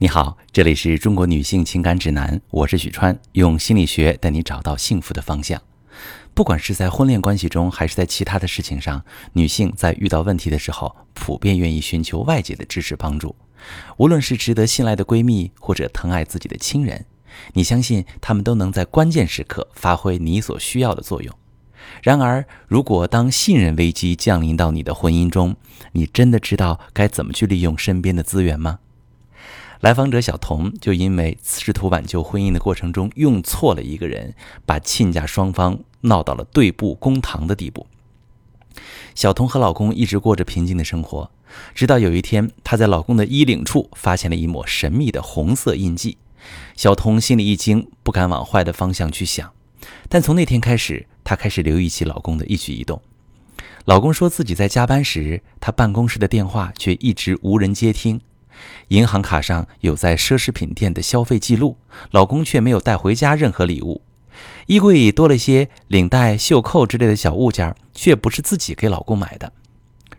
你好，这里是中国女性情感指南，我是许川，用心理学带你找到幸福的方向。不管是在婚恋关系中，还是在其他的事情上，女性在遇到问题的时候，普遍愿意寻求外界的支持帮助。无论是值得信赖的闺蜜，或者疼爱自己的亲人，你相信她们都能在关键时刻发挥你所需要的作用。然而，如果当信任危机降临到你的婚姻中，你真的知道该怎么去利用身边的资源吗？来访者小童就因为试图挽救婚姻的过程中用错了一个人，把亲家双方闹到了对簿公堂的地步。小童和老公一直过着平静的生活，直到有一天，她在老公的衣领处发现了一抹神秘的红色印记。小童心里一惊，不敢往坏的方向去想。但从那天开始，她开始留意起老公的一举一动。老公说自己在加班时，她办公室的电话却一直无人接听。银行卡上有在奢侈品店的消费记录，老公却没有带回家任何礼物。衣柜里多了些领带、袖扣之类的小物件，却不是自己给老公买的。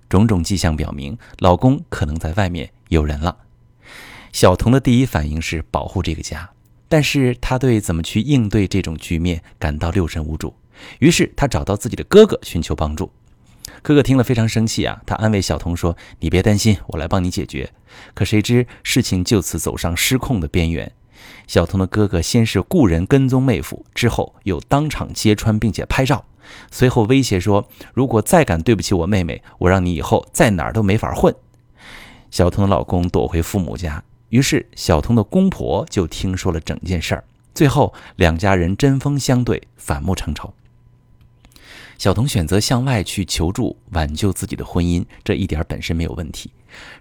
种种迹象表明，老公可能在外面有人了。小童的第一反应是保护这个家，但是她对怎么去应对这种局面感到六神无主，于是她找到自己的哥哥寻求帮助。哥哥听了非常生气啊，他安慰小童说，你别担心，我来帮你解决。可谁知事情就此走上失控的边缘。小童的哥哥先是雇人跟踪妹夫，之后又当场揭穿并且拍照，随后威胁说，如果再敢对不起我妹妹，我让你以后在哪儿都没法混。小童的老公躲回父母家，于是小童的公婆就听说了整件事儿，最后两家人针锋相对，反目成仇。小童选择向外去求助，挽救自己的婚姻，这一点本身没有问题。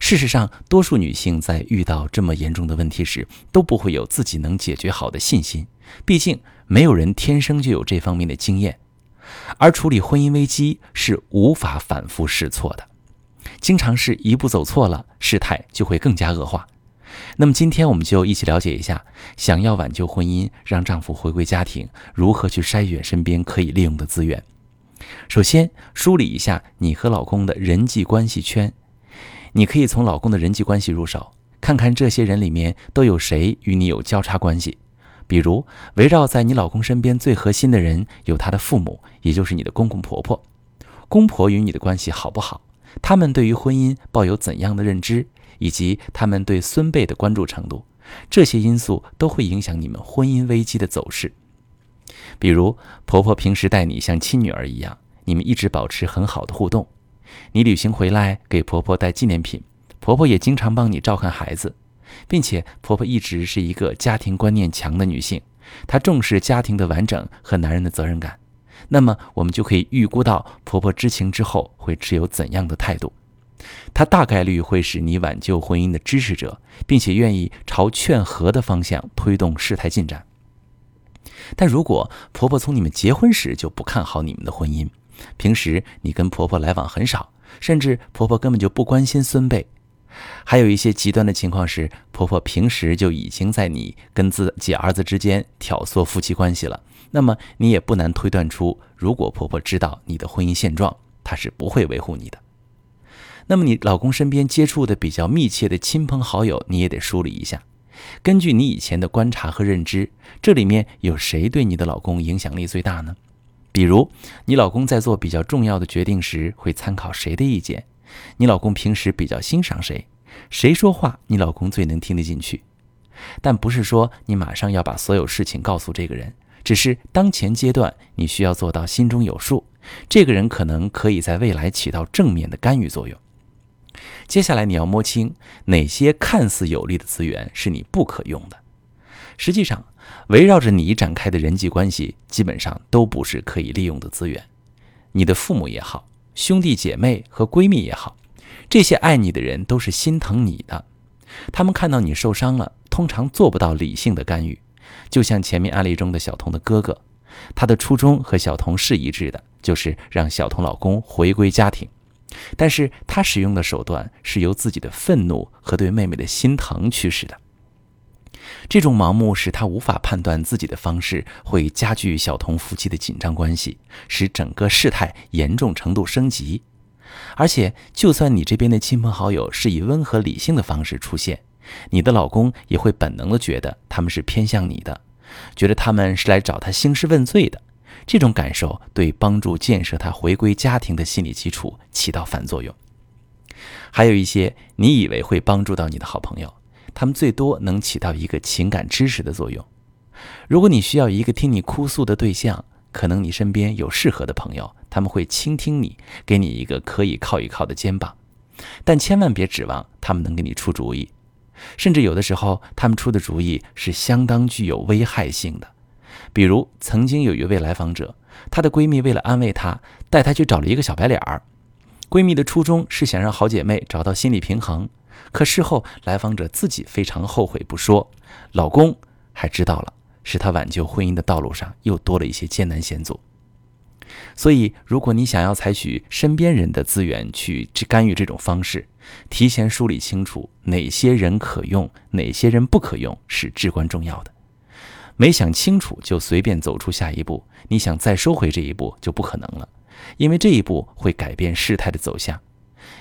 事实上，多数女性在遇到这么严重的问题时，都不会有自己能解决好的信心，毕竟没有人天生就有这方面的经验。而处理婚姻危机是无法反复试错的，经常是一步走错了，事态就会更加恶化。那么今天我们就一起了解一下，想要挽救婚姻，让丈夫回归家庭，如何去筛选身边可以利用的资源。首先，梳理一下你和老公的人际关系圈。你可以从老公的人际关系入手，看看这些人里面都有谁与你有交叉关系。比如，围绕在你老公身边最核心的人有他的父母，也就是你的公公婆婆。公婆与你的关系好不好？他们对于婚姻抱有怎样的认知，以及他们对孙辈的关注程度，这些因素都会影响你们婚姻危机的走势。比如，婆婆平时待你像亲女儿一样，你们一直保持很好的互动。你旅行回来给婆婆带纪念品，婆婆也经常帮你照看孩子，并且婆婆一直是一个家庭观念强的女性，她重视家庭的完整和男人的责任感。那么我们就可以预估到婆婆知情之后会持有怎样的态度。她大概率会是你挽救婚姻的支持者，并且愿意朝劝和的方向推动事态进展。但如果婆婆从你们结婚时就不看好你们的婚姻，平时你跟婆婆来往很少，甚至婆婆根本就不关心孙辈，还有一些极端的情况是，婆婆平时就已经在你跟自己儿子之间挑唆夫妻关系了，那么你也不难推断出，如果婆婆知道你的婚姻现状，她是不会维护你的。那么你老公身边接触的比较密切的亲朋好友，你也得梳理一下。根据你以前的观察和认知，这里面有谁对你的老公影响力最大呢？比如，你老公在做比较重要的决定时会参考谁的意见？你老公平时比较欣赏谁？谁说话你老公最能听得进去？但不是说你马上要把所有事情告诉这个人，只是当前阶段你需要做到心中有数，这个人可能可以在未来起到正面的干预作用。接下来你要摸清哪些看似有利的资源是你不可用的。实际上，围绕着你展开的人际关系基本上都不是可以利用的资源。你的父母也好，兄弟姐妹和闺蜜也好，这些爱你的人都是心疼你的，他们看到你受伤了，通常做不到理性的干预。就像前面案例中的小童的哥哥，他的初衷和小童是一致的，就是让小童老公回归家庭，但是他使用的手段是由自己的愤怒和对妹妹的心疼驱使的。这种盲目使他无法判断自己的方式，会加剧小童夫妻的紧张关系，使整个事态严重程度升级。而且，就算你这边的亲朋好友是以温和理性的方式出现，你的老公也会本能的觉得他们是偏向你的，觉得他们是来找他兴师问罪的。这种感受对帮助建设他回归家庭的心理基础起到反作用。还有一些你以为会帮助到你的好朋友，他们最多能起到一个情感支持的作用。如果你需要一个听你哭诉的对象，可能你身边有适合的朋友，他们会倾听你，给你一个可以靠一靠的肩膀。但千万别指望他们能给你出主意，甚至有的时候他们出的主意是相当具有危害性的。比如曾经有一位来访者，她的闺蜜为了安慰她，带她去找了一个小白脸儿。闺蜜的初衷是想让好姐妹找到心理平衡，可事后来访者自己非常后悔不说，老公还知道了，使她挽救婚姻的道路上又多了一些艰难险阻。所以如果你想要采取身边人的资源去干预这种方式，提前梳理清楚哪些人可用，哪些人不可用是至关重要的。没想清楚就随便走出下一步，你想再收回这一步就不可能了，因为这一步会改变事态的走向。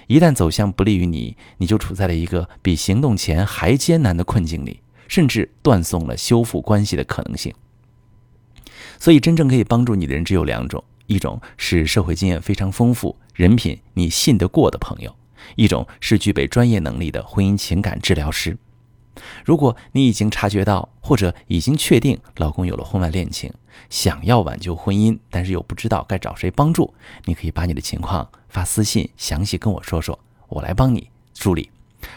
一旦走向不利于你，你就处在了一个比行动前还艰难的困境里，甚至断送了修复关系的可能性。所以真正可以帮助你的人只有两种，一种是社会经验非常丰富、人品你信得过的朋友，一种是具备专业能力的婚姻情感治疗师。如果你已经察觉到或者已经确定老公有了婚外恋情，想要挽救婚姻，但是又不知道该找谁帮助，你可以把你的情况发私信详细跟我说说，我来帮你梳理，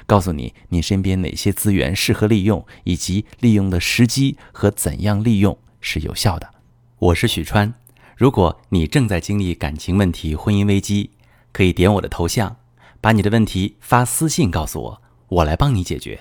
告诉你你身边哪些资源适合利用，以及利用的时机和怎样利用是有效的。我是许川，如果你正在经历感情问题、婚姻危机，可以点我的头像，把你的问题发私信告诉我，我来帮你解决。